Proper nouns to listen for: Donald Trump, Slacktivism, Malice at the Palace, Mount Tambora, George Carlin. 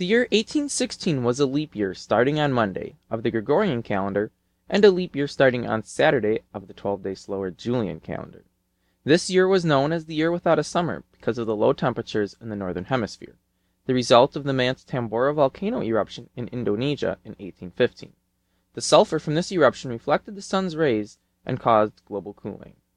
The year 1816 was a leap year starting on Monday of the Gregorian calendar and a leap year starting on Saturday of the 12-day slower Julian calendar. This year was known as the year without a summer because of the low temperatures in the northern hemisphere, the result of the Mount Tambora volcano eruption in Indonesia in 1815. The sulfur from this eruption reflected the sun's rays and caused global cooling.